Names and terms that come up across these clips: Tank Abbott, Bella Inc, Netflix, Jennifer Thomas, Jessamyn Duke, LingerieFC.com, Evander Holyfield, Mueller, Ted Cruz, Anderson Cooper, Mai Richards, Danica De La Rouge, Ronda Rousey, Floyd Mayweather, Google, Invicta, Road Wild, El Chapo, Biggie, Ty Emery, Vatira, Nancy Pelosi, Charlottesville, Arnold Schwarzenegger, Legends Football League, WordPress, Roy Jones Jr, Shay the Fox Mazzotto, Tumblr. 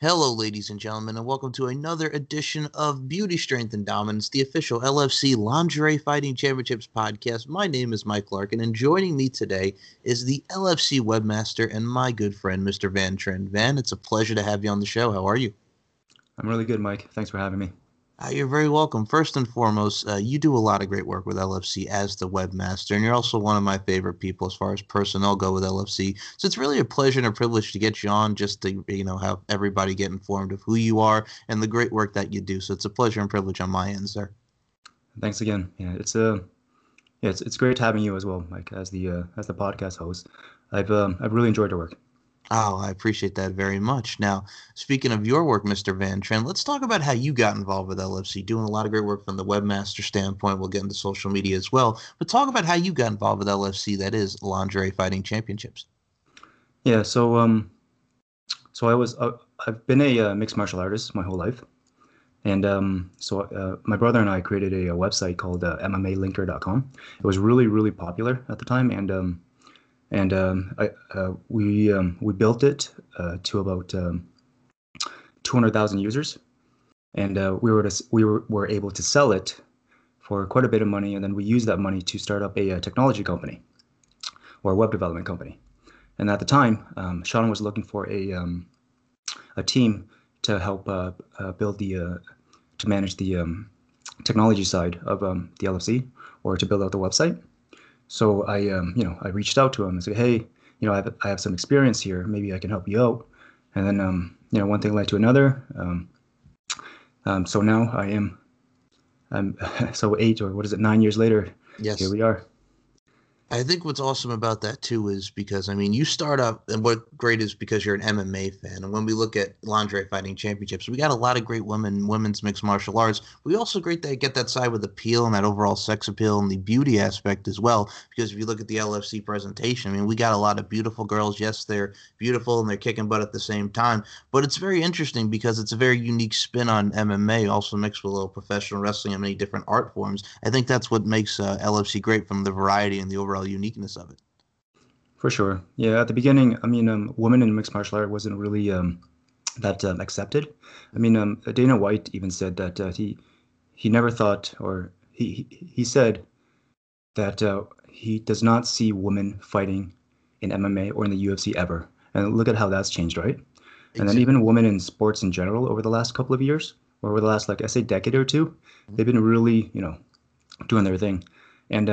Hello, ladies and gentlemen, and welcome to another edition of Beauty, Strength, and Dominance, the official LFC Lingerie Fighting Championships podcast. My name is Mike Clark, and joining me today is the LFC webmaster and my good friend, Mr. Van Trent. Van, it's a pleasure to have you on the show. How are you? I'm really good, Mike. Thanks for having me. You're very welcome. First and foremost, you do a lot of great work with LFC as the webmaster, and you're also one of my favorite people as far as personnel go with LFC. So it's really a pleasure and a privilege to get you on, just to have everybody get informed of who you are and the great work that you do. So it's a pleasure and privilege on my end, sir. Thanks again. Yeah, it's great having you as well, Mike, as the podcast host. I've really enjoyed your work. Oh, I appreciate that very much. Now, speaking of your work, Mr. Van Trent, let's talk about how you got involved with LFC, doing a lot of great work from the webmaster standpoint. We'll get into social media as well. But talk about how you got involved with LFC, that is, Lingerie Fighting Championships. Yeah, so I've been a mixed martial artist my whole life. And my brother and I created a website called MMALinker.com. It was really, really popular at the time, and we built it to about 200,000 users, and we were able to sell it for quite a bit of money, and then we used that money to start up a technology company, or a web development company. And at the time, Sean was looking for a team to help build to manage the technology side of the LFC, or to build out the website. So I reached out to him and said, hey, I have some experience here. Maybe I can help you out. And then, one thing led to another. So now I'm 9 years later. Yes. Here we are. I think what's awesome about that, too, is because, you start up, and what great is because you're an MMA fan. And when we look at Lingerie Fighting Championships, we got a lot of great women's mixed martial arts. We also get that side with appeal and that overall sex appeal and the beauty aspect as well. Because if you look at the LFC presentation, we got a lot of beautiful girls. Yes, they're beautiful and they're kicking butt at the same time. But it's very interesting because it's a very unique spin on MMA, also mixed with a little professional wrestling and many different art forms. I think that's what makes LFC great, from the variety and the overall uniqueness of it. For sure. Yeah, at the beginning, women in mixed martial art wasn't really that accepted. Dana White even said that he never thought, or he said that he does not see women fighting in MMA or in the UFC ever. And look at how that's changed, right? Exactly. And then even women in sports in general over the last couple of years, or over the last, decade or two, they've been really, doing their thing. And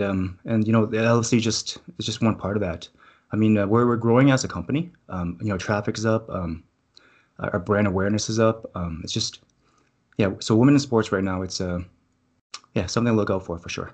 the LFC is just one part of that. We're growing as a company. Traffic is up. Our brand awareness is up. So women in sports right now, it's something to look out for sure.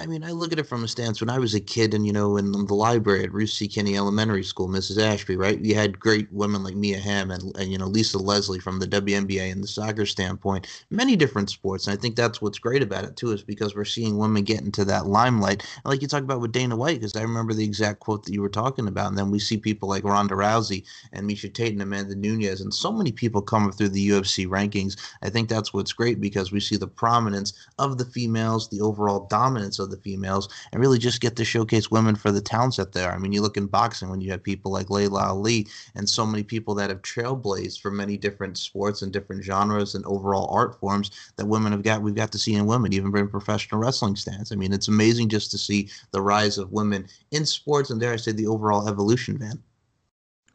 I look at it from a stance. When I was a kid and, in the library at Ruth C. Kinney Elementary School, Mrs. Ashby, right? We had great women like Mia Hamm and Lisa Leslie from the WNBA and the soccer standpoint, many different sports. And I think that's what's great about it, too, is because we're seeing women get into that limelight. And like you talk about with Dana White, because I remember the exact quote that you were talking about. And then we see people like Ronda Rousey and Miesha Tate and Amanda Nunes and so many people coming through the UFC rankings. I think that's what's great, because we see the prominence of the females, the overall dominance of the females, and really just get to showcase women for the talents that they are. You look in boxing when you have people like Layla Lee and so many people that have trailblazed for many different sports and different genres and overall art forms that women have got. We've got to see in women, even in professional wrestling stands. It's amazing just to see the rise of women in sports and, dare I say, the overall evolution, man.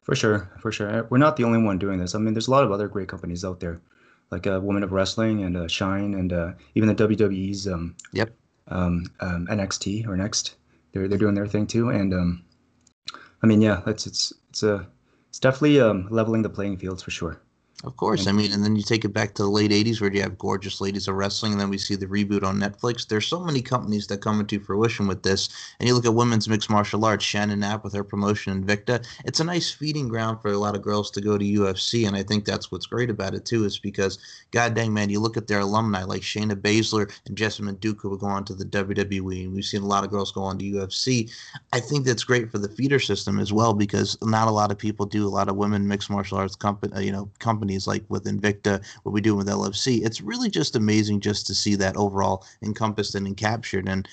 For sure. We're not the only one doing this. There's a lot of other great companies out there, like Women of Wrestling and Shine and even the WWE's. Yep. NXT or Next, they're doing their thing too, and it's definitely leveling the playing fields for sure. Of course. And then you take it back to the late 80s where you have Gorgeous Ladies of Wrestling, and then we see the reboot on Netflix. There's so many companies that come into fruition with this. And you look at women's mixed martial arts, Shannon Knapp with her promotion Invicta. It's a nice feeding ground for a lot of girls to go to UFC, and I think that's what's great about it, too, is because, god dang, man, you look at their alumni, like Shayna Baszler and Jessamyn Duke, who will go on to the WWE, and we've seen a lot of girls go on to UFC. I think that's great for the feeder system as well, because not a lot of people do. A lot of women mixed martial arts companies companies like with Invicta, what we do with LFC. It's really just amazing just to see that overall encompassed and captured. And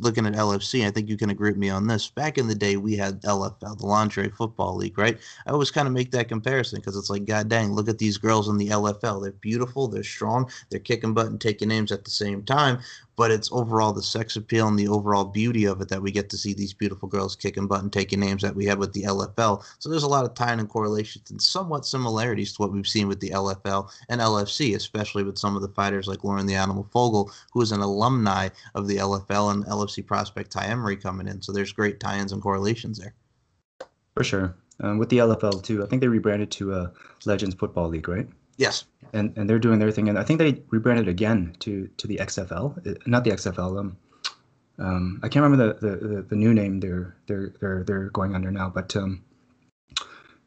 looking at LFC, I think you can agree with me on this. Back in the day, we had LFL, the Lingerie Football League, right? I always kind of make that comparison because it's like, God dang, look at these girls in the LFL. They're beautiful. They're strong. They're kicking butt and taking names at the same time. But it's overall the sex appeal and the overall beauty of it that we get to see these beautiful girls kicking butt and taking names that we had with the LFL. So there's a lot of tying and correlations and somewhat similarities to what we've seen with the LFL and LFC, especially with some of the fighters like Lauren the Animal Fogle, who is an alumni of the LFL, and LFC prospect Ty Emery coming in. So there's great tie-ins and correlations there. For sure. With the LFL, too, I think they rebranded to Legends Football League, right? Yes. And they're doing their thing. And I think they rebranded again to the XFL, not the XFL. I can't remember the new name they're going under now. But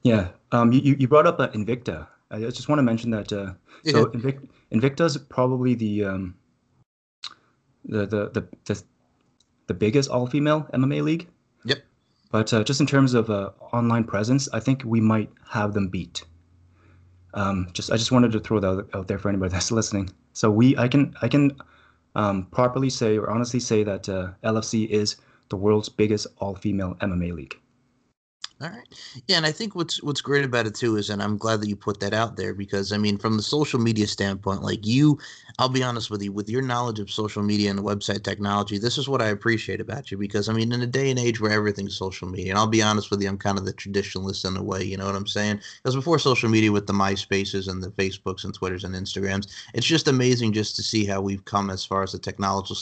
yeah, you brought up Invicta. I just want to mention that. So Invicta is probably the biggest all-female MMA league. Yep. But just in terms of online presence, I think we might have them beat. I just wanted to throw that out there for anybody that's listening. So I can properly say or honestly say that LFC is the world's biggest all-female MMA league. All right. Yeah, and I think what's great about it, too, is, and I'm glad that you put that out there because, I mean, from the social media standpoint, like you, I'll be honest with you, with your knowledge of social media and website technology, this is what I appreciate about you because, I mean, in a day and age where everything's social media, and I'll be honest with you, I'm kind of the traditionalist in a way, you know what I'm saying? Because before social media with the MySpaces and the Facebooks and Twitters and Instagrams, it's just amazing just to see how we've come as far as the technological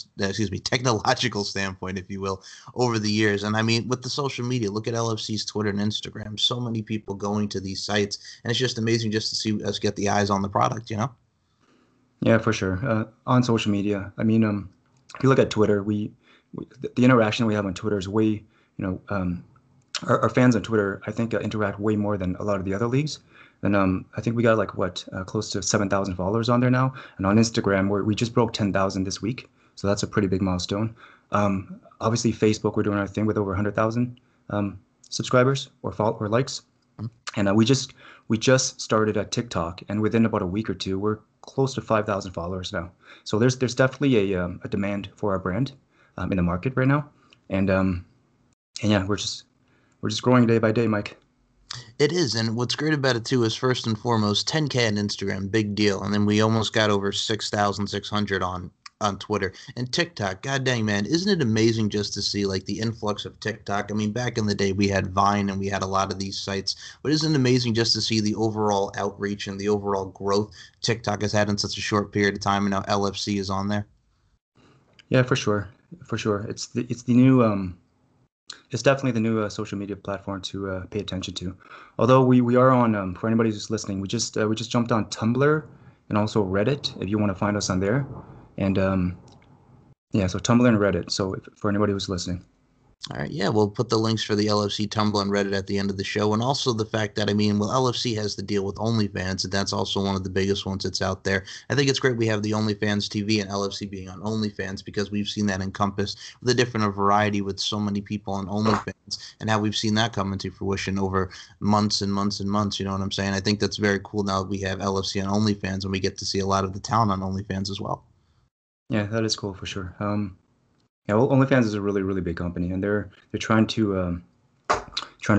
standpoint, if you will, over the years. And, I mean, with the social media, look at LFC's Twitter and Instagram, so many people going to these sites, and it's just amazing just to see us get the eyes on the product, you know? Yeah, for sure. On social media, I mean, if you look at Twitter, the interaction we have on Twitter is way, you know, our fans on Twitter, I think, interact way more than a lot of the other leagues. And I think we got like close to 7,000 followers on there now. And on Instagram, we just broke 10,000 this week, so that's a pretty big milestone. Obviously, Facebook, we're doing our thing with over 100,000. Subscribers or likes, and we just started at TikTok, and within about a week or two, we're close to 5,000 followers now. So there's definitely a demand for our brand in the market right now, and yeah, we're just growing day by day, Mike. It is, and what's great about it, too, is first and foremost, 10K on Instagram, big deal, and then we almost got over 6,600 on Twitter and TikTok. God dang, man, isn't it amazing just to see like the influx of TikTok? I mean, back in the day we had Vine and we had a lot of these sites, but isn't it amazing just to see the overall outreach and the overall growth TikTok has had in such a short period of time, and now LFC is on there? Yeah, for sure. It's the new it's definitely the new social media platform to pay attention to. Although we are on for anybody who's listening, we just jumped on Tumblr and also Reddit if you want to find us on there. And yeah, so Tumblr and Reddit. So for anybody who's listening. All right, yeah, we'll put the links for the LFC, Tumblr, and Reddit at the end of the show. And also the fact that, I mean, well, LFC has the deal with OnlyFans, and that's also one of the biggest ones that's out there. I think it's great we have the OnlyFans TV and LFC being on OnlyFans because we've seen that encompassed with a different variety with so many people on OnlyFans and how we've seen that come into fruition over months and months and months, you know what I'm saying? I think that's very cool now that we have LFC on OnlyFans and we get to see a lot of the talent on OnlyFans as well. Yeah, that is cool for sure. Yeah, well, OnlyFans is a really, really big company, and they're trying to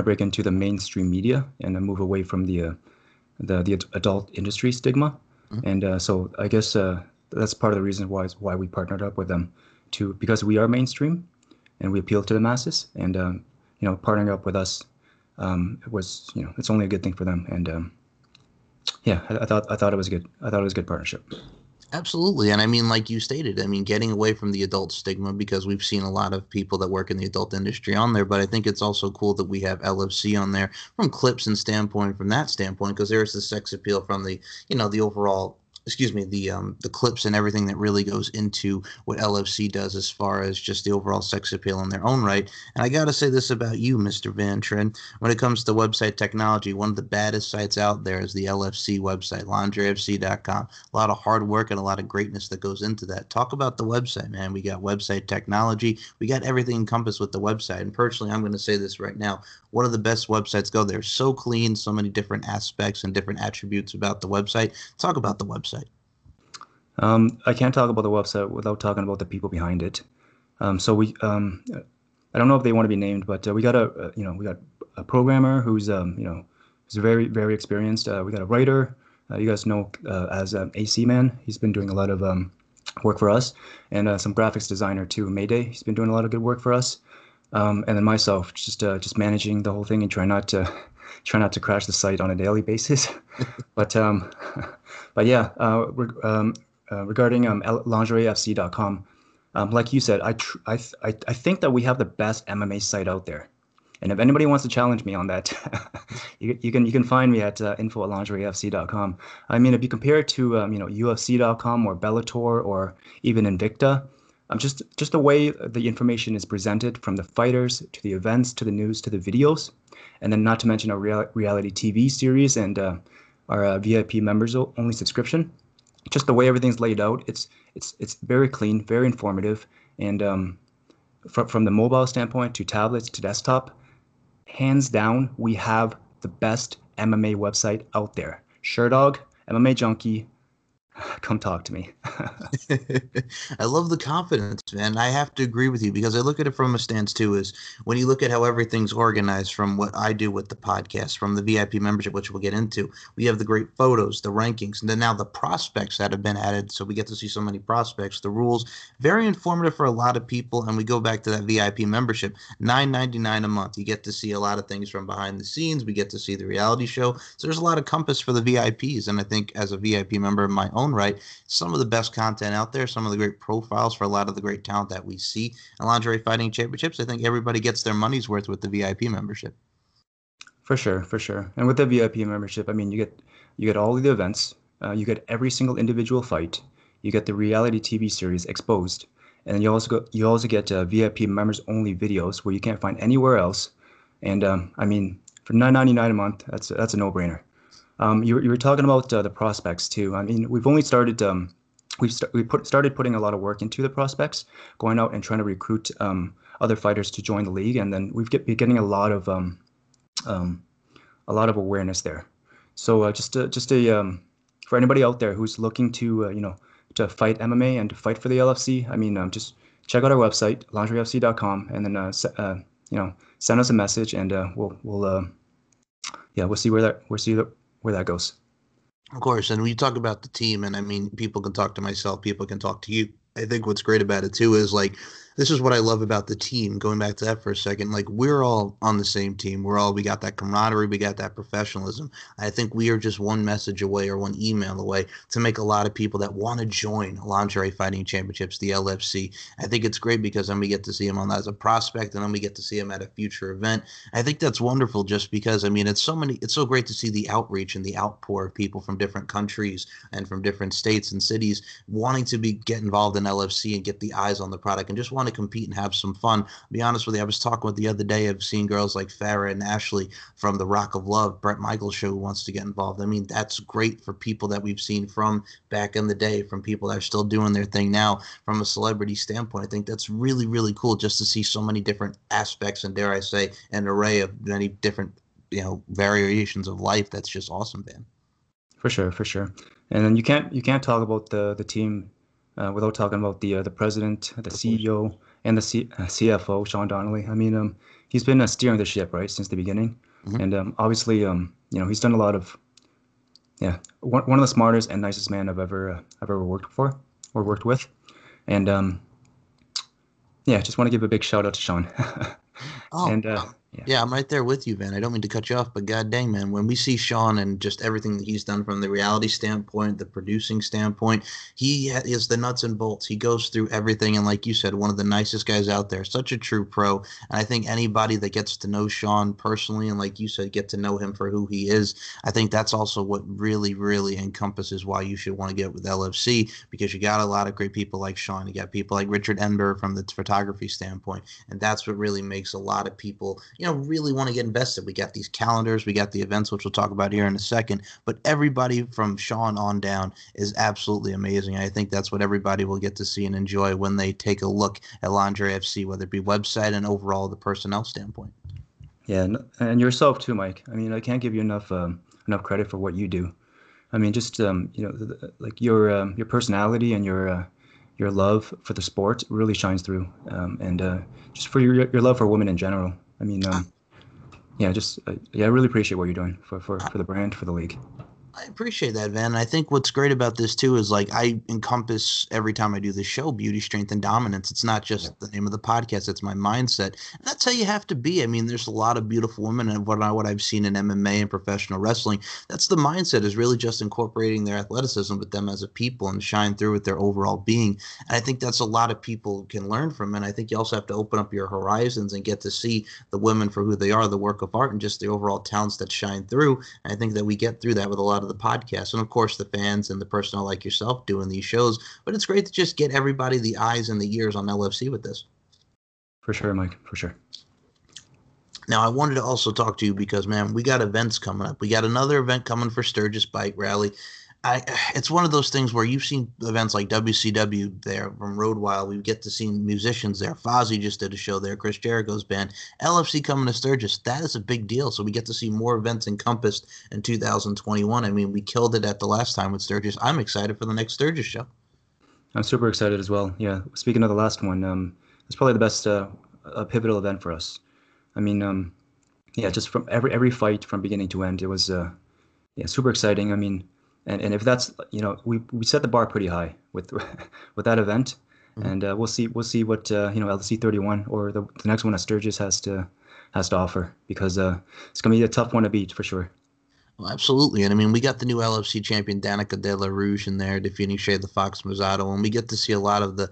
break into the mainstream media and then move away from the adult industry stigma. Mm-hmm. And so I guess that's part of the reason why we partnered up with them, because we are mainstream, and we appeal to the masses. And you know, partnering up with us was, you know, it's only a good thing for them. And yeah, I thought it was good. I thought it was a good partnership. Absolutely. And I mean, like you stated, I mean, getting away from the adult stigma, because we've seen a lot of people that work in the adult industry on there. But I think it's also cool that we have LFC on there from clips and standpoint, from that standpoint, because there's the sex appeal from the, you know, the overall excuse me, the clips and everything that really goes into what LFC does as far as just the overall sex appeal in their own right. And I got to say this about you, Mr. Van Trent. When it comes to website technology, one of the baddest sites out there is the LFC website, LingerieFC.com. A lot of hard work and a lot of greatness that goes into that. Talk about the website, man. We got website technology. We got everything encompassed with the website. And personally, I'm going to say this right now. One of the best websites go. They're so clean, so many different aspects and different attributes about the website. Talk about the website. I can't talk about the website without talking about the people behind it. So we I don't know if they want to be named, but we got a programmer who's is very, very experienced. We got a writer. You guys know as AC Man. He's been doing a lot of work for us, and some graphics designer too, Mayday. He's been doing a lot of good work for us. And then myself, just managing the whole thing and try not to crash the site on a daily basis. Regarding LingerieFC.com, like you said, I think that we have the best MMA site out there. And if anybody wants to challenge me on that, you can find me at info@lingeriefc.com. I mean, if you compare it to UFC.com or Bellator or even Invicta, just the way the information is presented, from the fighters to the events to the news to the videos, and then not to mention our reality TV series and our VIP members only subscription. Just the way everything's laid out, it's very clean, very informative, and from the mobile standpoint to tablets to desktop, hands down, we have the best MMA website out there. SureDog, MMA Junkie, come talk to me. I love the confidence, man. I have to agree with you, because I look at it from a stance too, is when you look at how everything's organized, from what I do with the podcast, from the VIP membership, which we'll get into, we have the great photos, the rankings, and then now the prospects that have been added. So we get to see so many prospects, the rules, very informative for a lot of people. And we go back to that VIP membership, $9.99 a month. You get to see a lot of things from behind the scenes. We get to see the reality show. So there's a lot of compass for the VIPs. And I think as a VIP member of my own right, some of the best content out there, some of the great profiles for a lot of the great talent that we see. And Lingerie Fighting Championships, I think everybody gets their money's worth with the VIP membership. For sure. And with the VIP membership, I mean, you get all of the events, you get every single individual fight, you get the reality TV series Exposed, and you also get VIP members only videos where you can't find anywhere else. And I mean, for $9.99 a month, that's a no-brainer. You were talking about the prospects too. I mean, we've only started started putting a lot of work into the prospects, going out and trying to recruit other fighters to join the league, and then we're getting a lot of awareness there. So just for anybody out there who's looking to fight MMA and to fight for the LFC, I mean, just check out our website, LingerieFC.com, and then send us a message, and we'll see where that goes. Of course. And when you talk about the team, and I mean, people can talk to myself, people can talk to you. I think what's great about it too is, like, this is what I love about the team. Going back to that for a second, like, we're all on the same team. We got that camaraderie. We got that professionalism. I think we are just one message away or one email away to make a lot of people that want to join Lingerie Fighting Championships, the LFC. I think it's great, because then we get to see him on as a prospect, and then we get to see him at a future event. I think that's wonderful, just because, I mean, it's so great to see the outreach and the outpour of people from different countries and from different states and cities wanting to get involved in LFC and get the eyes on the product and just want to compete and have some fun. I'll be honest with you, I was talking with the other day of seeing girls like Farrah and Ashley from the Rock of Love, Brett Michaels show, who wants to get involved. I mean, that's great for people that we've seen from back in the day, from people that are still doing their thing now, from a celebrity standpoint. I think that's really, really cool, just to see so many different aspects and, dare I say, an array of many different, variations of life. That's just awesome, man. For sure. And then you can't talk about the team without talking about the president, the CEO, and the CFO, Sean Donnelly. I mean, he's been steering the ship, right, since the beginning. Mm-hmm. And obviously, he's done a lot of, one of the smartest and nicest men I've ever worked with. And just want to give a big shout out to Sean. Oh, and Yeah, I'm right there with you, Van. I don't mean to cut you off, but god dang, man, when we see Sean and just everything that he's done from the reality standpoint, the producing standpoint, he is the nuts and bolts. He goes through everything, and like you said, one of the nicest guys out there, such a true pro. And I think anybody that gets to know Sean personally and, like you said, get to know him for who he is, I think that's also what really, really encompasses why you should want to get with LFC, because you got a lot of great people like Sean. You got people like Richard Enber from the photography standpoint, and that's what really makes a lot of people – really want to get invested. We got these calendars, we got the events, which we'll talk about here in a second, but everybody from Sean on down is absolutely amazing. I think that's what everybody will get to see and enjoy when they take a look at Lingerie FC, whether it be website and overall the personnel standpoint. Yeah, and yourself too, Mike. I mean, I can't give you enough credit for what you do. I mean, just like your personality and your love for the sport really shines through, and just for your love for women in general. I mean, I really appreciate what you're doing for the brand, for the league. I appreciate that, Van. I think what's great about this, too, is like I encompass every time I do this show, beauty, strength, and dominance. It's not just the name of the podcast. It's my mindset. And that's how you have to be. I mean, there's a lot of beautiful women, and what I've seen in MMA and professional wrestling, that's the mindset, is really just incorporating their athleticism with them as a people and shine through with their overall being. And I think that's a lot of people can learn from. And I think you also have to open up your horizons and get to see the women for who they are, the work of art, and just the overall talents that shine through. And I think that we get through that with a lot of the podcast, and of course the fans and the personnel like yourself doing these shows, but it's great to just get everybody the eyes and the ears on LFC with this. For sure, Mike, for sure. Now, I wanted to also talk to you because, man, we got events coming up. We got another event coming for Sturgis Bike Rally. It's one of those things where you've seen events like WCW there from Road Wild. We get to see musicians there. Fozzy just did a show there. Chris Jericho's band. LFC coming to Sturgis. That is a big deal. So we get to see more events encompassed in 2021. I mean, we killed it at the last time with Sturgis. I'm excited for the next Sturgis show. I'm super excited as well. Yeah. Speaking of the last one, it's probably the best pivotal event for us. I mean, just from every fight from beginning to end, it was super exciting. I mean. And if that's, we set the bar pretty high with that event, mm-hmm. and we'll see what LFC 31 or the next one at Sturgis has to offer, because it's gonna be a tough one to beat for sure. Well, absolutely. And, I mean, we got the new LFC champion, Danica De La Rouge, in there defeating Shay the Fox Mazzotto, and we get to see a lot of the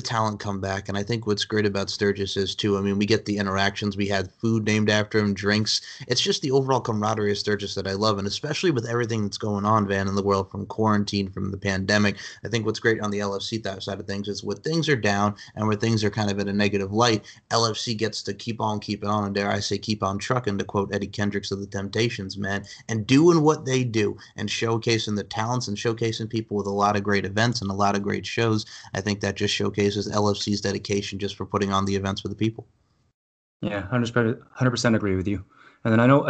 talent come back. And I think what's great about Sturgis is, too, I mean, we get the interactions. We had food named after him, drinks. It's just the overall camaraderie of Sturgis that I love, and especially with everything that's going on, Van, in the world, from quarantine, from the pandemic. I think what's great on the LFC side of things is when things are down and where things are kind of in a negative light, LFC gets to keep on keeping on, and dare I say keep on trucking, to quote Eddie Kendricks of the Temptations, man, and doing what they do and showcasing the talents and showcasing people with a lot of great events and a lot of great shows. I think that just showcases LFC's dedication just for putting on the events for the people. Yeah, 100% agree with you. And then I know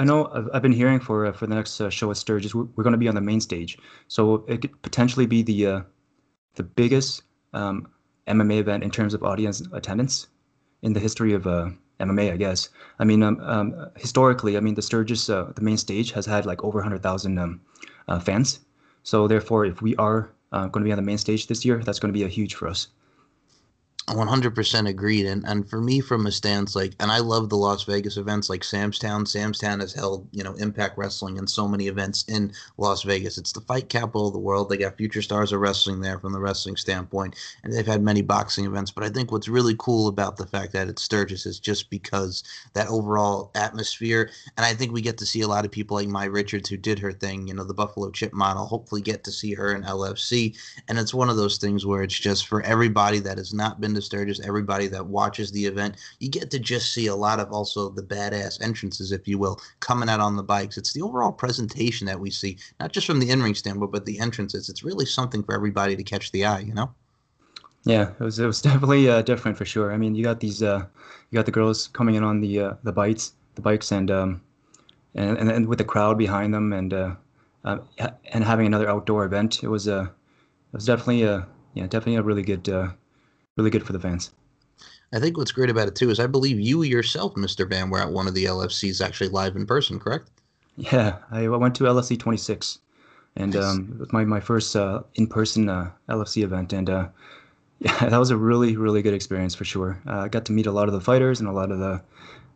I've been hearing for the next show at Sturgis, we're going to be on the main stage. So it could potentially be the biggest MMA event in terms of audience attendance in the history of MMA, I guess. I mean, historically, I mean, the Sturgis, the main stage has had like over 100,000 fans. So therefore, if we are going to be on the main stage this year, that's going to be a huge for us. 100% agreed. And for me, from a stance, like, and I love the Las Vegas events like Samstown. Samstown has held, Impact Wrestling and so many events in Las Vegas. It's the fight capital of the world. They got future stars of wrestling there from the wrestling standpoint, and they've had many boxing events. But I think what's really cool about the fact that it's Sturgis is just because that overall atmosphere. And I think we get to see a lot of people like Mai Richards, who did her thing, the Buffalo Chip model, hopefully get to see her in LFC. And it's one of those things where it's just for everybody that has not been to Sturgis, everybody that watches the event, you get to just see a lot of also the badass entrances, if you will, coming out on the bikes. It's the overall presentation that we see, not just from the in-ring standpoint, but the entrances. It's really something for everybody to catch the eye, Yeah, it was definitely different for sure. I mean, you got these, the girls coming in on the bikes, and with the crowd behind them, and having another outdoor event. It was definitely a really good for the fans. I think what's great about it, too, is I believe you yourself, Mr. Van, were at one of the LFCs actually live in person, correct? Yeah, I went to LFC 26, and nice. It was my first in-person LFC event, and that was a really, really good experience for sure. I got to meet a lot of the fighters and a lot of the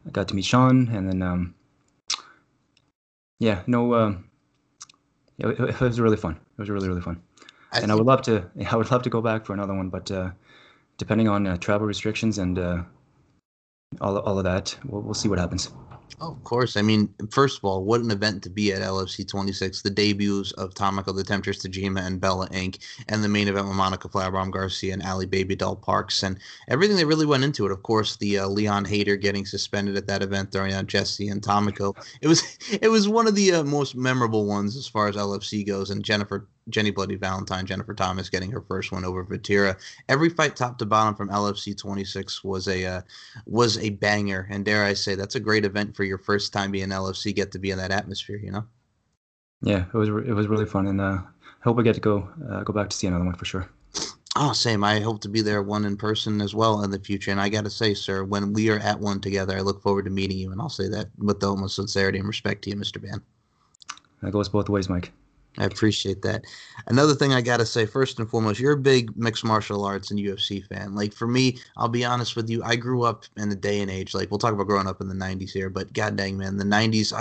I got to meet Sean, and then it was really fun. It was really fun. And I would love to go back for another one, but depending on travel restrictions and all of that, we'll see what happens. Oh, of course. I mean, first of all, what an event to be at LFC 26, the debuts of Tomiko the Temptress Tajima and Bella Inc., and the main event with Monica Flabberbaum Garcia and Allie Baby Doll Parks, and everything that really went into it. Of course, the Leon Hader getting suspended at that event, throwing out Jesse and Tomiko. It was one of the most memorable ones as far as LFC goes, and Jenny Bloody Valentine, Jennifer Thomas getting her first one over Vatira. Every fight top to bottom from LFC 26 was a banger, and dare I say, that's a great event for your first time being LFC. Get to be in that atmosphere, you know? Yeah, it was really fun, and I hope I get to go back to see another one for sure. Oh, same. I hope to be there one in person as well in the future. And I got to say, sir, when we are at one together, I look forward to meeting you, and I'll say that with the utmost sincerity and respect to you, Mr. Van. That goes both ways, Mike. I appreciate that. Another thing I got to say, first and foremost, you're a big mixed martial arts and UFC fan. Like, for me, I'll be honest with you, I grew up in the day and age, like, we'll talk about growing up in the 90s here, but god dang, man, the 90s,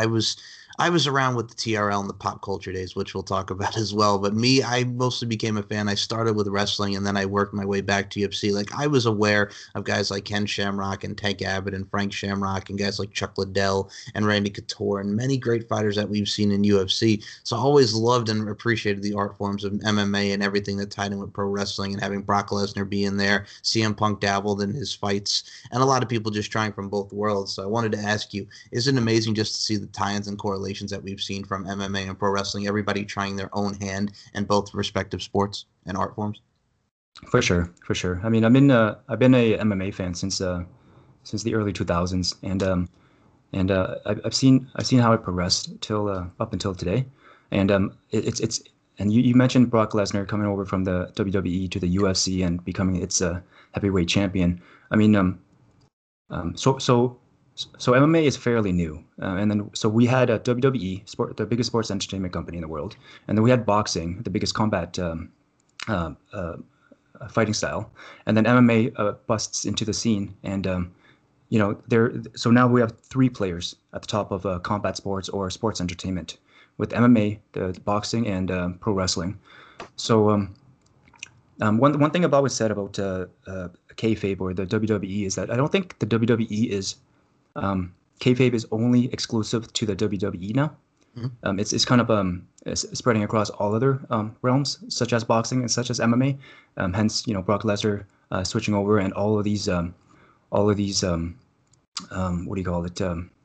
I was around with the TRL and the pop culture days, which we'll talk about as well. But me, I mostly became a fan. I started with wrestling, and then I worked my way back to UFC. Like, I was aware of guys like Ken Shamrock and Tank Abbott and Frank Shamrock and guys like Chuck Liddell and Randy Couture and many great fighters that we've seen in UFC. So I always loved and appreciated the art forms of MMA and everything that tied in with pro wrestling, and having Brock Lesnar be in there, CM Punk dabbled in his fights, and a lot of people just trying from both worlds. So I wanted to ask you, isn't it amazing just to see the tie-ins and correlations that we've seen from MMA and pro wrestling, everybody trying their own hand in both respective sports and art forms? For sure. I mean, I've been a MMA fan since the early 2000s, and I've seen how it progressed till up until today, and you mentioned Brock Lesnar coming over from the WWE to the UFC and becoming its heavyweight champion. I mean, So MMA is fairly new, and then so we had WWE, the biggest sports entertainment company in the world, and then we had boxing, the biggest combat fighting style, and then MMA busts into the scene, and so now we have three players at the top of combat sports or sports entertainment, with MMA, the boxing, and pro wrestling. So one thing I've always said about kayfabe or the WWE is that I don't think the WWE is kayfabe is only exclusive to the WWE now. Mm-hmm. It's kind of spreading across all other realms, such as boxing and such as MMA. Hence, Brock Lesnar switching over, and all of these, what do you call it?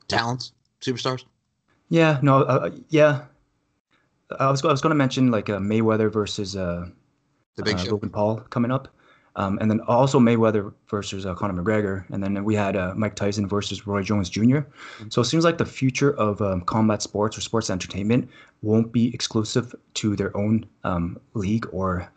Talents, superstars. Yeah, no, yeah. I was going to mention like Mayweather versus the Big Show. Logan Paul coming up. And then also Mayweather versus Conor McGregor. And then we had Mike Tyson versus Roy Jones Jr. Mm-hmm. So it seems like the future of combat sports or sports entertainment won't be exclusive to their own league or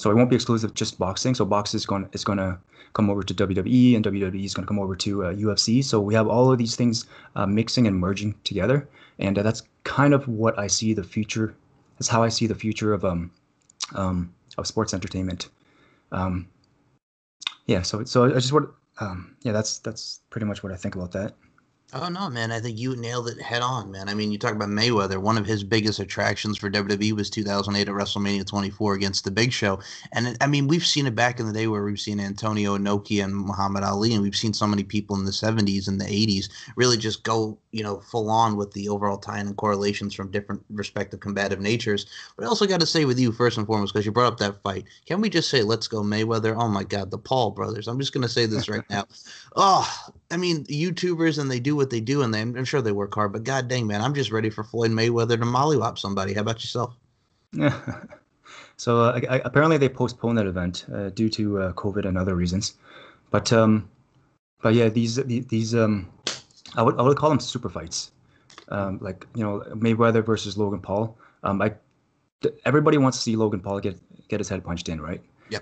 so it won't be exclusive just boxing. So boxing is going to come over to WWE, and WWE is going to come over to UFC. So we have all of these things mixing and merging together. And that's kind of what I see the future. That's how I see the future of sports entertainment. So I just want that's pretty much what I think about that. Oh, no, man. I think you nailed it head on, man. I mean, you talk about Mayweather. One of his biggest attractions for WWE was 2008 at WrestleMania 24 against The Big Show. And, I mean, we've seen it back in the day where we've seen Antonio Inoki and Muhammad Ali, and we've seen so many people in the 70s and the 80s really just go, full on with the overall tie-in and correlations from different respective combative natures. But I also got to say with you, first and foremost, because you brought up that fight, can we just say, let's go Mayweather? Oh, my God, the Paul brothers. I'm just going to say this right now. Oh, I mean, YouTubers, and they do what they do, and I'm sure they work hard, but god dang, man, I'm just ready for Floyd Mayweather to mollywop somebody. How about yourself? Yeah. So apparently they postponed that event due to COVID and other reasons, but yeah, these I would call them super fights, like Mayweather versus Logan Paul. Everybody wants to see Logan Paul get his head punched in, right? Yeah.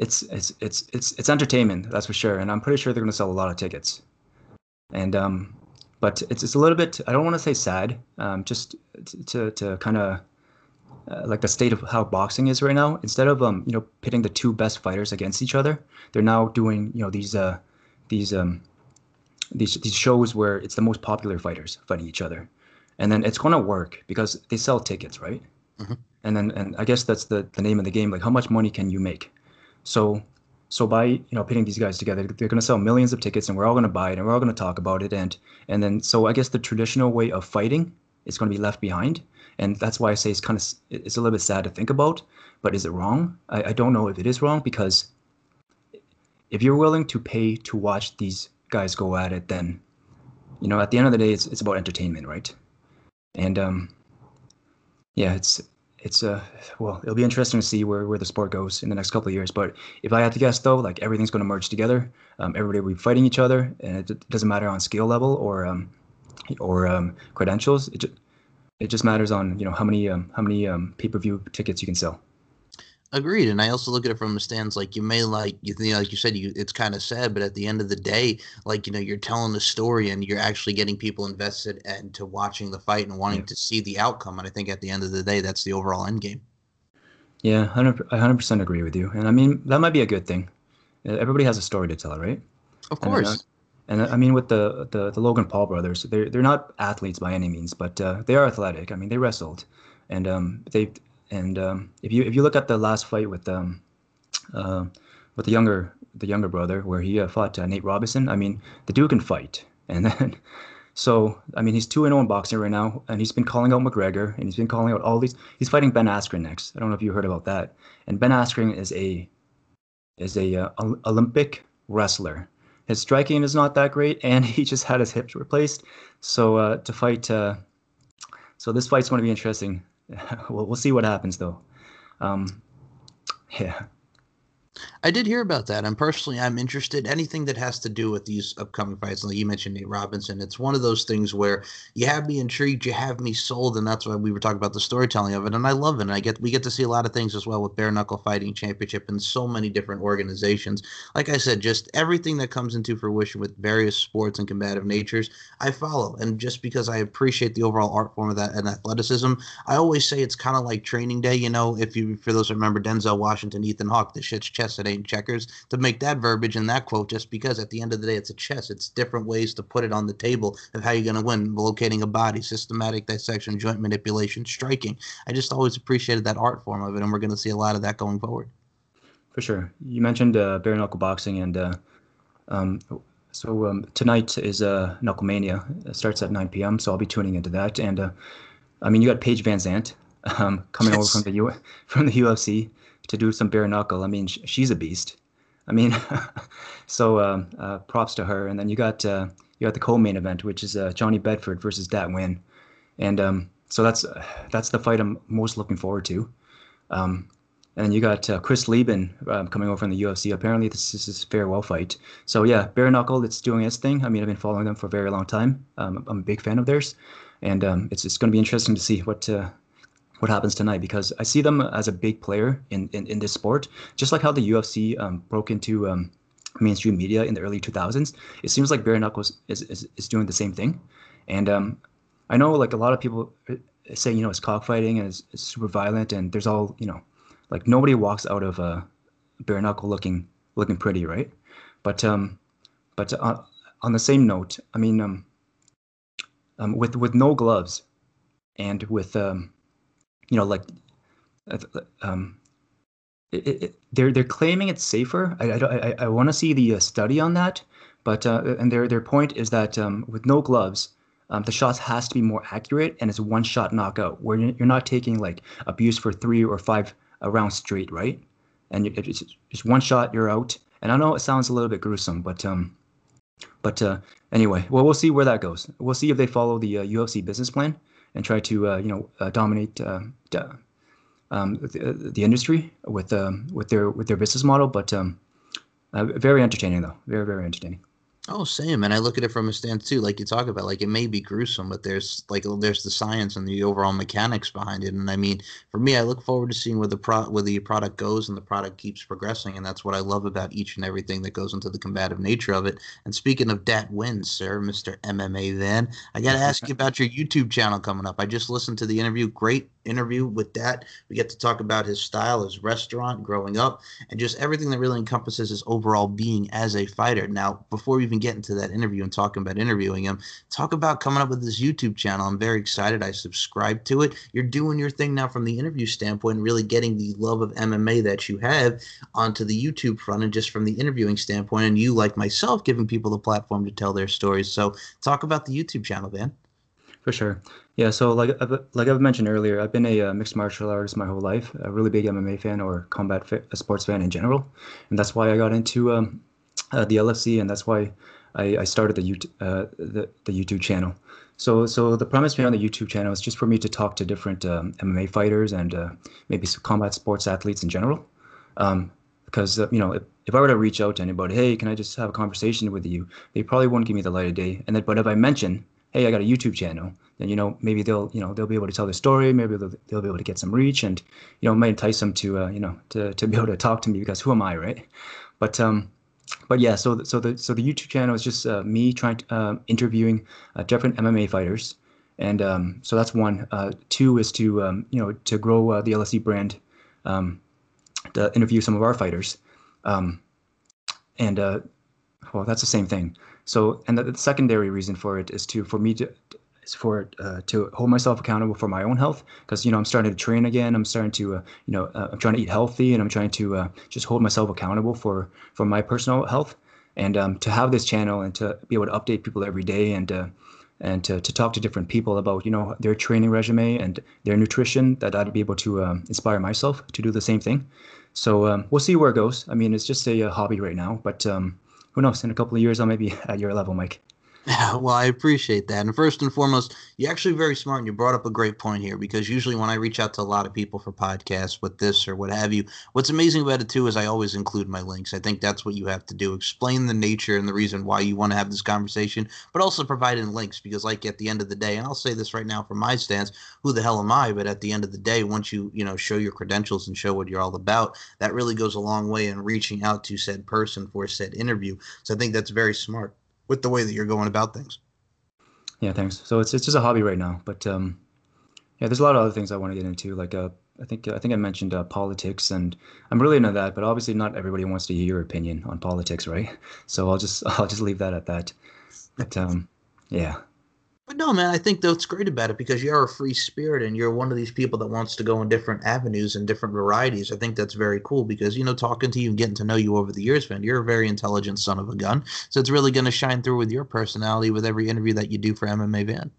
It's entertainment, that's for sure, and I'm pretty sure they're going to sell a lot of tickets. And but it's a little bit, I don't want to say sad, just to kind of like the state of how boxing is right now. Instead of pitting the two best fighters against each other, they're now doing these shows where it's the most popular fighters fighting each other, and then it's gonna work because they sell tickets, right? Mm-hmm. And I guess that's the name of the game. Like, how much money can you make? So by pitting these guys together, they're gonna sell millions of tickets, and we're all gonna buy it, and we're all gonna talk about it, and then I guess the traditional way of fighting is gonna be left behind. And that's why I say it's a little bit sad to think about, but is it wrong? I don't know if it is wrong, because if you're willing to pay to watch these guys go at it, then, at the end of the day, it's about entertainment, right? And well, it'll be interesting to see where the sport goes in the next couple of years. But if I had to guess, though, like, everything's going to merge together. Everybody will be fighting each other, and it doesn't matter on skill level or credentials. It just matters on how many pay-per-view tickets you can sell. Agreed, and I also look at it from the stands, like, it's kind of sad, but at the end of the day, like, you're telling the story and you're actually getting people invested into watching the fight and wanting to see the outcome. And I think at the end of the day, that's the overall end game. Yeah, 100% agree with you. And I mean, that might be a good thing. Everybody has a story to tell, right? Of course. And I mean, with the Logan Paul brothers, they're not athletes by any means, but they are athletic. I mean, they wrestled, and if you look at the last fight with the younger brother, where he fought Nate Robinson, I mean, the dude can fight. And then, so I mean, he's 2-0 in boxing right now, and he's been calling out McGregor, and he's been calling out all these. He's fighting Ben Askren next. I don't know if you heard about that. And Ben Askren is a Olympic wrestler. His striking is not that great, and he just had his hips replaced. So so this fight's going to be interesting. We'll see what happens, though. Yeah. I did hear about that, and personally, I'm interested. Anything that has to do with these upcoming fights, like you mentioned Nate Robinson, it's one of those things where you have me intrigued, you have me sold, and that's why we were talking about the storytelling of it, and I love it. And we get to see a lot of things as well with Bare Knuckle Fighting Championship and so many different organizations. Like I said, just everything that comes into fruition with various sports and combative natures, I follow. And just because I appreciate the overall art form of that and athleticism, I always say it's kind of like Training Day. For those who remember Denzel Washington, Ethan Hawke, this shit's chess. It ain't checkers, to make that verbiage and that quote, just because at the end of the day it's a chess. It's different ways to put it on the table of how you're going to win, locating a body, systematic dissection, joint manipulation, striking. I just always appreciated that art form of it, and we're going to see a lot of that going forward. For sure. You mentioned bare knuckle boxing, and tonight is Knucklemania. It starts at 9 p.m., so I'll be tuning into that. And you got Paige Van Zandt coming over from the UFC. To do some bare knuckle. I mean, she's a beast. I mean, so props to her. And then you got the co-main event, which is Johnny Bedford versus Dat Nguyen, and so that's the fight I'm most looking forward to. And you got Chris Lieben coming over from the UFC. Apparently, this is his farewell fight. So yeah, bare knuckle, it's doing its thing. I mean, I've been following them for a very long time. I'm a big fan of theirs, and it's going to be interesting to see what happens tonight, because I see them as a big player in this sport, just like how the UFC broke into mainstream media in the early 2000s. It seems like bare knuckles is doing the same thing. And I know, like, a lot of people say, it's cockfighting and it's super violent, and there's all, like, nobody walks out of a bare knuckle looking pretty, right? But on the same note, I mean, with no gloves and with they're claiming it's safer. I want to see the study on that, but and their point is that with no gloves, the shots has to be more accurate, and it's a one shot knockout where you're not taking, like, abuse for 3 or 5 rounds straight, right? And it's one shot, you're out. And I know it sounds a little bit gruesome, but anyway, well, we'll see where that goes. We'll see if they follow the UFC business plan and try to dominate the industry with their business model, but very entertaining, though. Very, very entertaining. Oh, same. And I look at it from a stance too, like you talk about, like, it may be gruesome, but there's the science and the overall mechanics behind it. And I mean, for me, I look forward to seeing where the product goes, and the product keeps progressing. And that's what I love about each and everything that goes into the combative nature of it. And speaking of Dat Nguyen, sir, Mr. MMA Van, I got to ask you about your YouTube channel coming up. I just listened to the interview. Great interview with that. We get to talk about his style, his restaurant, growing up, and just everything that really encompasses his overall being as a fighter. Now, before we even get into that interview and talking about interviewing him, talk about coming up with this YouTube channel. I'm very excited. I subscribe to it. You're doing your thing now from the interview standpoint and really getting the love of MMA that you have onto the YouTube front and just from the interviewing standpoint, and you, like myself, giving people the platform to tell their stories. So talk about the YouTube channel, Van. For sure. Yeah, so like I've mentioned earlier, I've been a mixed martial artist my whole life, a really big MMA fan or sports fan in general. And that's why I got into the LFC, and that's why I started the YouTube channel. So the premise behind the YouTube channel is just for me to talk to different MMA fighters and maybe some combat sports athletes in general. Because, you know, if I were to reach out to anybody, hey, can I just have a conversation with you? They probably won't give me the light of day. And then, but if I mention, hey, I got a YouTube channel, then, you know, maybe they'll be able to tell their story. Maybe they'll be able to get some reach, and, you know, it might entice them to be able to talk to me, because who am I, right? But yeah, so the YouTube channel is just me trying to interviewing different MMA fighters, and so that's one. Two is to you know, to grow the LSE brand. To interview some of our fighters, and well, that's the same thing. So, and the secondary reason for it is to hold myself accountable for my own health, because, you know, I'm starting to train again. I'm starting to you know, I'm trying to eat healthy, and I'm trying to just hold myself accountable for my personal health, and to have this channel and to be able to update people every day, and to talk to different people about, you know, their training regimen and their nutrition, that I'd be able to inspire myself to do the same thing. So we'll see where it goes. I mean, it's just a hobby right now, but who knows? In a couple of years, I might be at your level, Mike. Well, I appreciate that. And first and foremost, you're actually very smart, and you brought up a great point here, because usually when I reach out to a lot of people for podcasts with this or what have you, what's amazing about it, too, is I always include my links. I think that's what you have to do. Explain the nature and the reason why you want to have this conversation, but also provide in links, because, like, at the end of the day, and I'll say this right now from my stance, who the hell am I? But at the end of the day, once you know, show your credentials and show what you're all about, that really goes a long way in reaching out to said person for said interview. So I think that's very smart with the way that you're going about things. Yeah, thanks. So it's just a hobby right now, but yeah, there's a lot of other things I want to get into. Like I think I mentioned politics, and I'm really into that, but obviously not everybody wants to hear your opinion on politics, right? So I'll just leave that at that. But yeah. But no, man, I think that's great about it, because you're a free spirit, and you're one of these people that wants to go in different avenues and different varieties. I think that's very cool, because, you know, talking to you and getting to know you over the years, man, you're a very intelligent son of a gun. So it's really going to shine through with your personality with every interview that you do for MMA Van.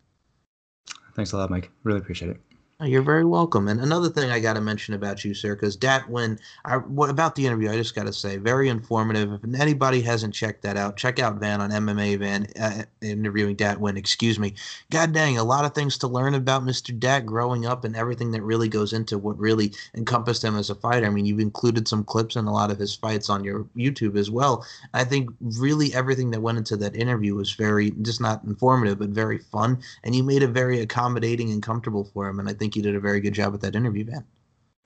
Thanks a lot, Mike. Really appreciate it. You're very welcome. And another thing I got to mention about you, sir, because about the interview, I just got to say, very informative. If anybody hasn't checked that out, check out Van on MMA Van interviewing Datwin. Excuse me. God dang, a lot of things to learn about Mr. Dat growing up and everything that really goes into what really encompassed him as a fighter. I mean, you've included some clips in a lot of his fights on your YouTube as well. I think really everything that went into that interview was very, just not informative, but very fun. And you made it very accommodating and comfortable for him. And I think you did a very good job at that interview, man.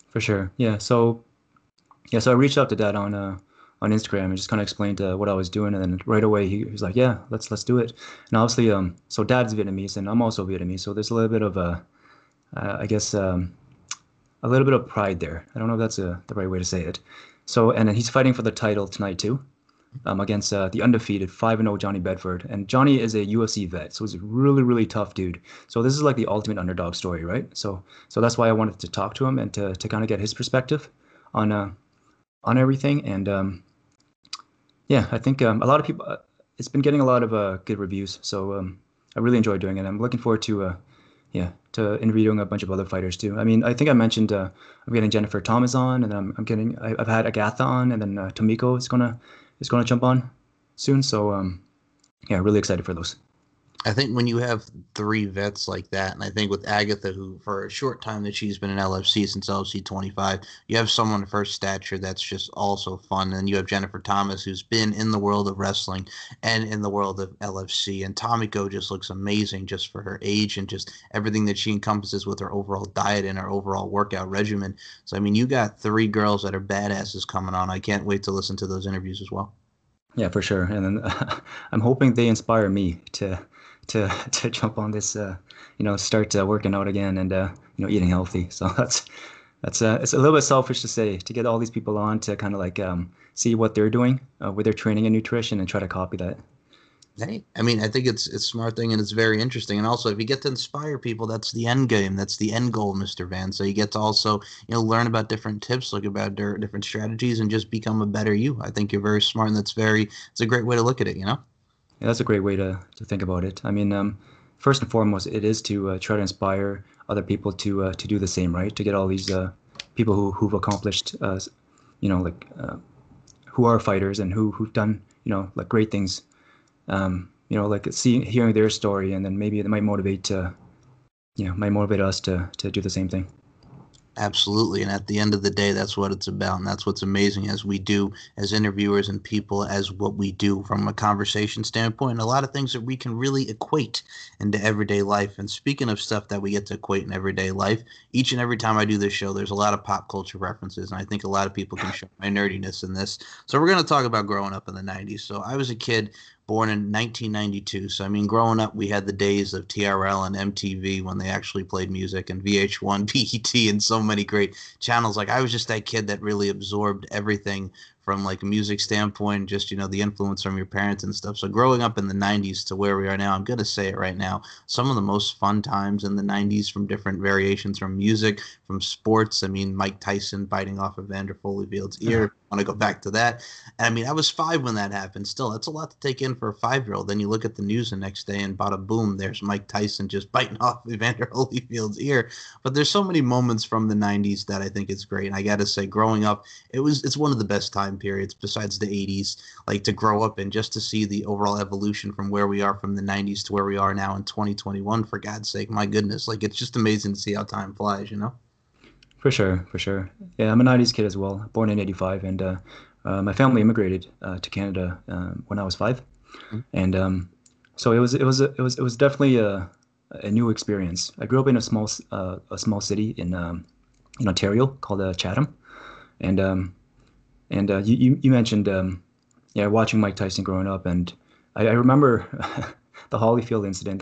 For sure. Yeah. So I reached out to Dad on Instagram and just kind of explained what I was doing, and then right away he was like, "Yeah, let's do it." And obviously, so Dad's Vietnamese, and I'm also Vietnamese, so there's a little bit of I guess, a little bit of pride there. I don't know if that's the right way to say it. So, and then he's fighting for the title tonight too, against the undefeated 5-0 Johnny Bedford, and Johnny is a UFC vet, so he's a really, really tough dude. So this is like the ultimate underdog story, right? So that's why I wanted to talk to him and to kind of get his perspective on everything. And yeah, I think a lot of people, it's been getting a lot of good reviews. So I really enjoy doing it. I'm looking forward to to interviewing a bunch of other fighters too. I mean, I think I mentioned I'm getting Jennifer Thomas on, and then I've had Agatha on, and then Tomiko is going to jump on soon. So yeah, really excited for those. I think when you have three vets like that, and I think with Agatha, who for a short time that she's been in LFC since LFC 25, you have someone of her stature that's just also fun. And you have Jennifer Thomas, who's been in the world of wrestling and in the world of LFC. And Tomiko just looks amazing just for her age and just everything that she encompasses with her overall diet and her overall workout regimen. So, I mean, you got three girls that are badasses coming on. I can't wait to listen to those interviews as well. Yeah, for sure. And then, I'm hoping they inspire me to jump on this, start working out again and, eating healthy. So that's it's a little bit selfish to say, to get all these people on to kind of like see what they're doing with their training and nutrition and try to copy that. Hey, I mean, I think it's a smart thing and it's very interesting. And also, if you get to inspire people, that's the end game. That's the end goal, Mr. Van. So you get to also, learn about different tips, look about different strategies, and just become a better you. I think you're very smart, and it's a great way to look at it, Yeah, that's a great way to think about it. I mean, first and foremost, it is to try to inspire other people to do the same, right? To get all these people who've accomplished, who are fighters and who've done, great things. Hearing their story, and then maybe it might motivate us to do the same thing. Absolutely. And at the end of the day, that's what it's about. And that's what's amazing as we do as interviewers and people, as what we do from a conversation standpoint, and a lot of things that we can really equate into everyday life. And speaking of stuff that we get to equate in everyday life, each and every time I do this show, there's a lot of pop culture references. And I think a lot of people can show my nerdiness in this. So we're going to talk about growing up in the 90s. So I was a kid born in 1992. So, I mean, growing up, we had the days of TRL and MTV when they actually played music, and VH1, BET, and so many great channels. Like, I was just that kid that really absorbed everything from, like, a music standpoint, just, the influence from your parents and stuff. So growing up in the 90s to where we are now, I'm going to say it right now, some of the most fun times in the 90s from different variations, from music, from sports. I mean, Mike Tyson biting off of Evander Holyfield's ear. I want to go back to that. And, I mean, I was 5 when that happened. Still, that's a lot to take in for a 5-year-old. Then you look at the news the next day and bada boom, there's Mike Tyson just biting off Evander Holyfield's ear. But there's so many moments from the 90s that I think is great. And I got to say, growing up, it's one of the best times periods besides the 80s, like, to grow up and just to see the overall evolution from where we are from the 90s to where we are now in 2021, for God's sake. My goodness, like, it's just amazing to see how time flies, For sure. Yeah, I'm a 90s kid as well, born in 85, and my family immigrated to Canada when I was 5. Mm-hmm. And so it was definitely a new experience. I grew up in a small city in Ontario called Chatham, and you mentioned, watching Mike Tyson growing up, and I remember the Holyfield incident.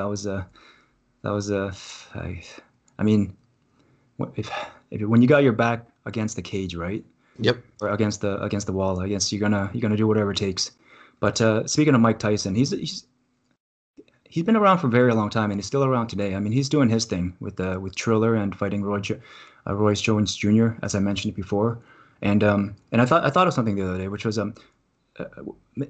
When you got your back against the cage, right? Yep. Or against the wall, I guess you're gonna do whatever it takes. But speaking of Mike Tyson, he's been around for a very long time, and he's still around today. I mean, he's doing his thing with Triller and fighting Roy Jones Jr., as I mentioned before. And I thought of something the other day, which was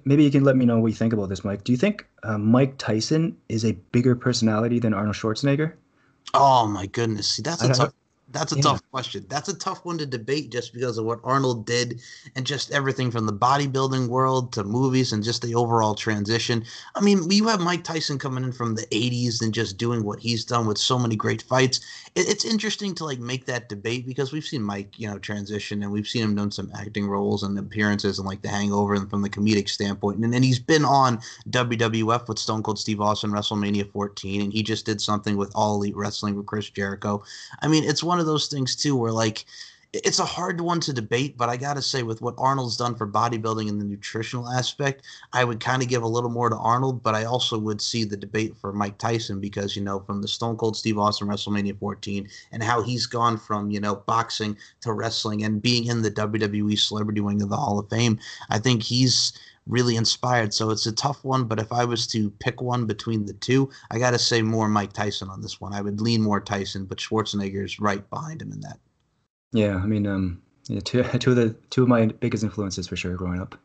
maybe you can let me know what you think about this, Mike. Do you think Mike Tyson is a bigger personality than Arnold Schwarzenegger? Oh my goodness, see, that's a tough question. That's a tough one to debate, just because of what Arnold did and just everything from the bodybuilding world to movies and just the overall transition. I mean, you have Mike Tyson coming in from the 80s and just doing what he's done with so many great fights. It's interesting to, like, make that debate, because we've seen Mike, transition, and we've seen him done some acting roles and appearances and, like, The Hangover, and from the comedic standpoint. And then he's been on WWF with Stone Cold Steve Austin, WrestleMania 14, and he just did something with All Elite Wrestling with Chris Jericho. I mean, it's one of those things too where, like, it's a hard one to debate, but I gotta say, with what Arnold's done for bodybuilding and the nutritional aspect, I would kind of give a little more to Arnold, but I also would see the debate for Mike Tyson, because from the Stone Cold Steve Austin WrestleMania 14 and how he's gone from boxing to wrestling and being in the WWE celebrity wing of the Hall of Fame, I think he's really inspired. So it's a tough one, but if I was to pick one between the two, I gotta say more Mike Tyson on this one. I would lean more Tyson, but Schwarzenegger's right behind him in that. Yeah, I mean, two of my biggest influences for sure growing up.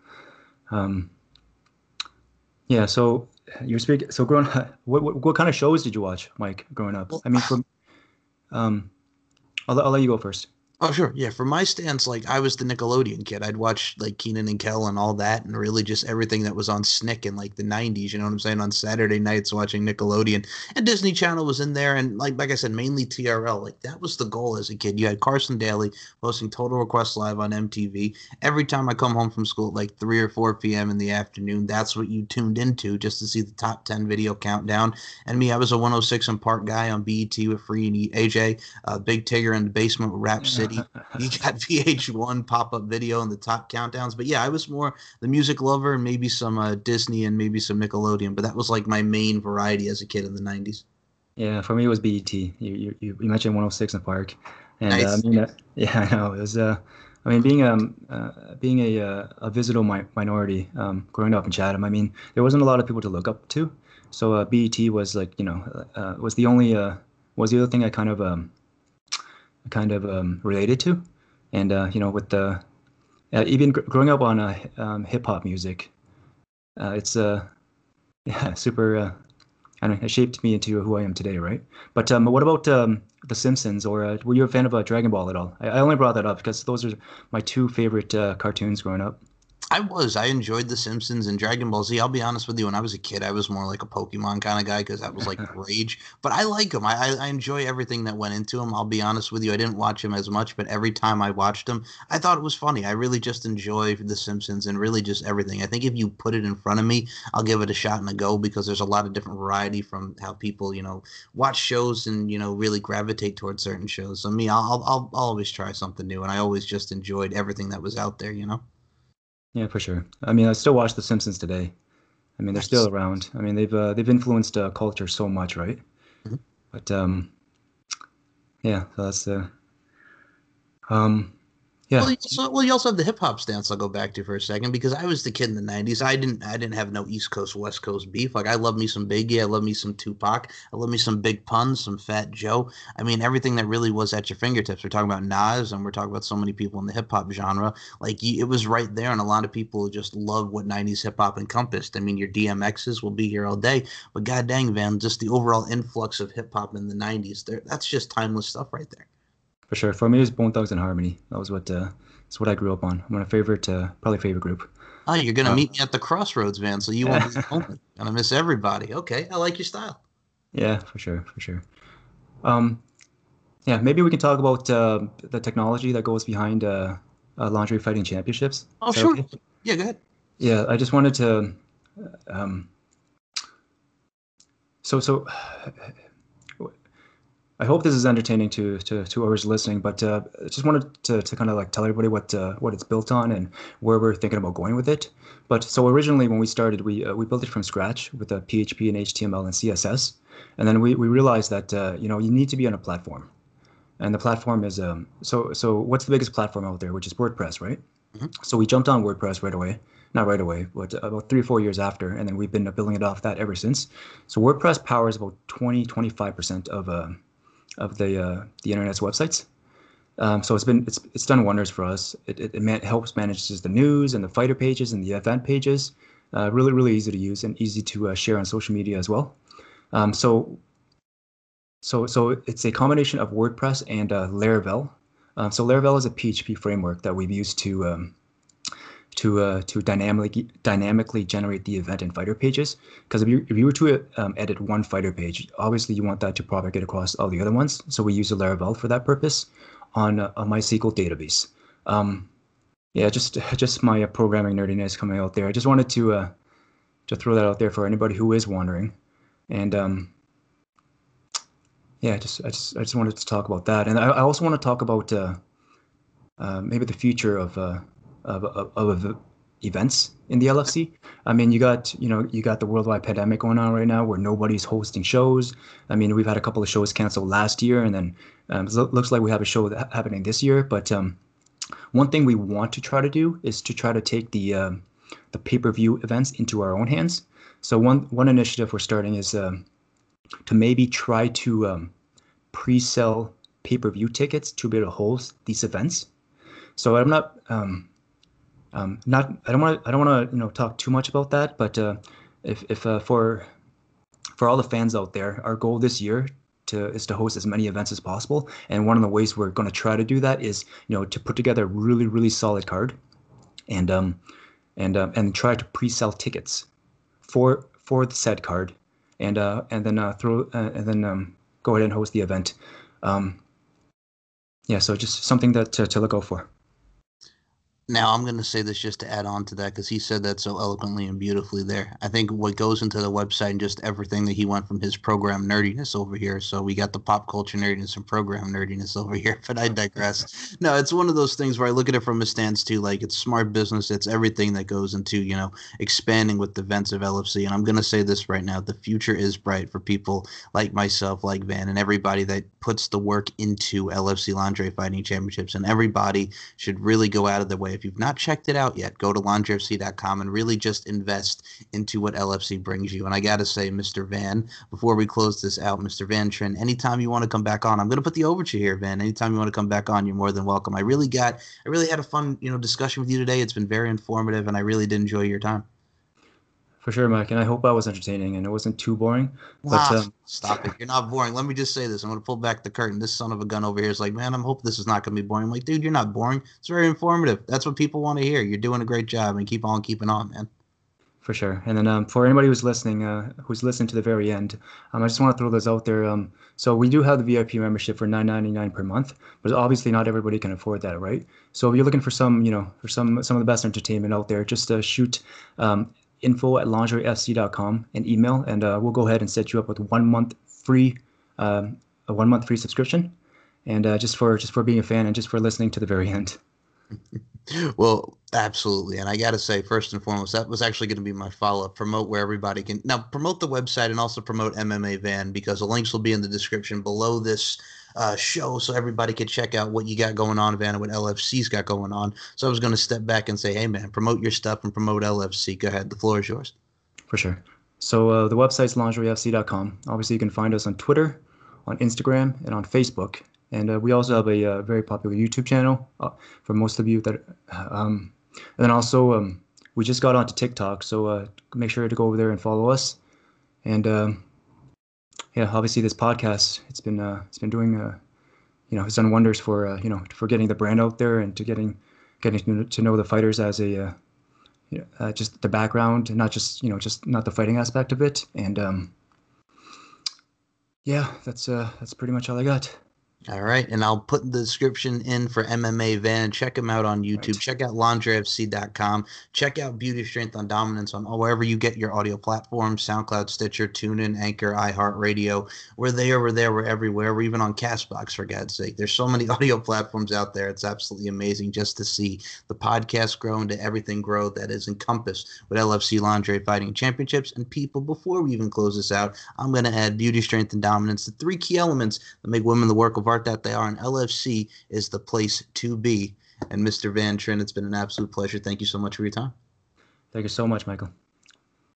So you're speaking. So growing up, what kind of shows did you watch, Mike, growing up? Well, I mean, from I'll let you go first. Oh, sure. Yeah. For my stance, like, I was the Nickelodeon kid. I'd watch, like, Kenan and Kel and all that, and really just everything that was on SNCC in, like, the 90s, on Saturday nights watching Nickelodeon. And Disney Channel was in there, and like I said, mainly TRL. Like, that was the goal as a kid. You had Carson Daly posting Total Request Live on MTV. Every time I come home from school at, like, 3 or 4 p.m. in the afternoon, that's what you tuned into, just to see the top 10 video countdown. And me, I was a 106 and Park guy on BET with Free and AJ, Big Tigger in the Basement with Rap City. already. You got VH1 pop-up video and the top countdowns. But yeah, I was more the music lover and maybe some Disney and maybe some Nickelodeon. But that was like my main variety as a kid in the 90s. Yeah, for me it was BET. You mentioned 106 in the park, and nice. Yeah, I know it was. I mean, being a visible minority growing up in Chatham, I mean, there wasn't a lot of people to look up to. So BET was like, was the only was the other thing I kind of related to, and with the even growing up on hip hop music, super. I mean, it shaped me into who I am today, right? But what about The Simpsons? Or were you a fan of Dragon Ball at all? I only brought that up because those are my two favorite cartoons growing up. I was. I enjoyed The Simpsons and Dragon Ball Z. I'll be honest with you. When I was a kid, I was more like a Pokemon kind of guy because that was like rage. But I like him. I enjoy everything that went into him. I'll be honest with you. I didn't watch him as much, but every time I watched him, I thought it was funny. I really just enjoy The Simpsons and really just everything. I think if you put it in front of me, I'll give it a shot and a go because there's a lot of different variety from how people, watch shows and, really gravitate towards certain shows. So me, I'll always try something new, and I always just enjoyed everything that was out there, Yeah, for sure. I mean, I still watch The Simpsons today. I mean, they're still around. I mean, they've influenced culture so much, right? Mm-hmm. But so that's yeah. Well, you also have the hip hop stance. I'll go back to for a second because I was the kid in the '90s. I didn't have no East Coast West Coast beef. Like I love me some Biggie. I love me some Tupac. I love me some Big Pun, some Fat Joe. I mean, everything that really was at your fingertips. We're talking about Nas, and we're talking about so many people in the hip hop genre. Like it was right there, and a lot of people just love what '90s hip hop encompassed. I mean, your DMXs will be here all day, but god dang, Van, just the overall influx of hip hop in the '90s. That's just timeless stuff right there. For sure. For me, it was Bone Thugs and Harmony. That was what I grew up on. My favorite, probably favorite group. Oh, you're going to meet me at the crossroads, Van, so you won't be lonely. And I miss everybody. Okay, I like your style. Yeah, for sure. Maybe we can talk about the technology that goes behind Lingerie Fighting Championships. Oh, sure. Okay? Yeah, go ahead. Yeah, I just wanted to... I hope this is entertaining to whoever's listening, but I just wanted to kind of like tell everybody what it's built on and where we're thinking about going with it. But so originally when we started, we built it from scratch with PHP and HTML and CSS, and then we realized that you need to be on a platform, and the platform is so what's the biggest platform out there, which is WordPress, right? Mm-hmm. So we jumped on WordPress right away. Not right away, but about 3 or 4 years after, and then we've been building it off that ever since. So WordPress powers about 20-25% of the internet's websites, so it's done wonders for us. It helps manages the news and the fighter pages and the event pages. Really, really easy to use and easy to share on social media as well. So it's a combination of WordPress and Laravel. So Laravel is a PHP framework that we've used to dynamically generate the event and fighter pages. Because if you were to edit one fighter page, obviously you want that to propagate across all the other ones. So we use a Laravel for that purpose on a MySQL database. Just my programming nerdiness coming out there. I just wanted to throw that out there for anybody who is wondering. And I just wanted to talk about that. And I also want to talk about maybe the future of events in the LFC. I mean, you got the worldwide pandemic going on right now where nobody's hosting shows. I mean, we've had a couple of shows canceled last year, and then it looks like we have a show happening this year. But one thing we want to try to do is to try to take the pay-per-view events into our own hands. So one initiative we're starting is to maybe try to pre-sell pay-per-view tickets to be able to host these events. So I'm not... I don't want to talk too much about that, but if for all the fans out there, our goal this year is to host as many events as possible, and one of the ways we're going to try to do that is to put together a really, really solid card, and try to pre-sell tickets for the said card, and then go ahead and host the event. So just something to look out for. Now, I'm going to say this just to add on to that, because he said that so eloquently and beautifully there. I think what goes into the website and just everything that he went from his program nerdiness over here. So we got the pop culture nerdiness and program nerdiness over here, but I digress. No, it's one of those things where I look at it from a stance too. Like, it's smart business. It's everything that goes into, you know, expanding with the events of LFC. And I'm going to say this right now. The future is bright for people like myself, like Van, and everybody that puts the work into LFC Lingerie Fighting Championships. And everybody should really go out of their way. If you've not checked it out yet, go to LingerieFC.com and really just invest into what LFC brings you. And I got to say, Mr. Van, before we close this out, Mr. Van Trent, anytime you want to come back on, I'm going to put the overture here, Van. Anytime you want to come back on, you're more than welcome. I really had a fun, discussion with you today. It's been very informative, and I really did enjoy your time. For sure, Mike, and I hope I was entertaining and it wasn't too boring. Wow, but, stop it. You're not boring. Let me just say this. I'm going to pull back the curtain. This son of a gun over here is like, man, I hope this is not going to be boring. I'm like, dude, you're not boring. It's very informative. That's what people want to hear. You're doing a great job, and keep on keeping on, man. For sure. And then for anybody who's listening to the very end, I just want to throw this out there. So we do have the VIP membership for $9.99 per month, but obviously not everybody can afford that, right? So if you're looking for some of the best entertainment out there, just shoot info@lingeriefc.com and email, and we'll go ahead and set you up with a one month free subscription, and just for being a fan and just for listening to the very end. Well, absolutely. And I got to say, first and foremost, that was actually going to be my follow-up. Promote where everybody can. Now, promote the website and also promote MMA Van, because the links will be in the description below this show, so everybody could check out what you got going on, Van, and what LFC's got going on. So I was going to step back and say, hey, man, promote your stuff and promote LFC. Go ahead. The floor is yours. For sure. So the website's lingeriefc.com. Obviously, you can find us on Twitter, on Instagram, and on Facebook. And we also have a very popular YouTube channel for most of you. And then also we just got onto TikTok, so make sure to go over there and follow us. And obviously this podcast, it's been doing it's done wonders for getting the brand out there and to getting to know the fighters as just the background, and not the fighting aspect of it. And that's pretty much all I got. All right, and I'll put the description in for MMA Van. Check him out on YouTube. Right. Check out LingerieFC.com. Check out Beauty, Strength, on Dominance on wherever you get your audio platforms, SoundCloud, Stitcher, TuneIn, Anchor, iHeartRadio. We're everywhere. We're even on CastBox, for God's sake. There's so many audio platforms out there. It's absolutely amazing just to see the podcast grow into everything grow that is encompassed with LFC Lingerie Fighting Championships. And people, before we even close this out, I'm going to add Beauty, Strength, and Dominance, the three key elements that make women the work of art that they are, and LFC is the place to be. And Mr. Van Trent, it's been an absolute pleasure. Thank you so much for your time. Thank you so much, Michael.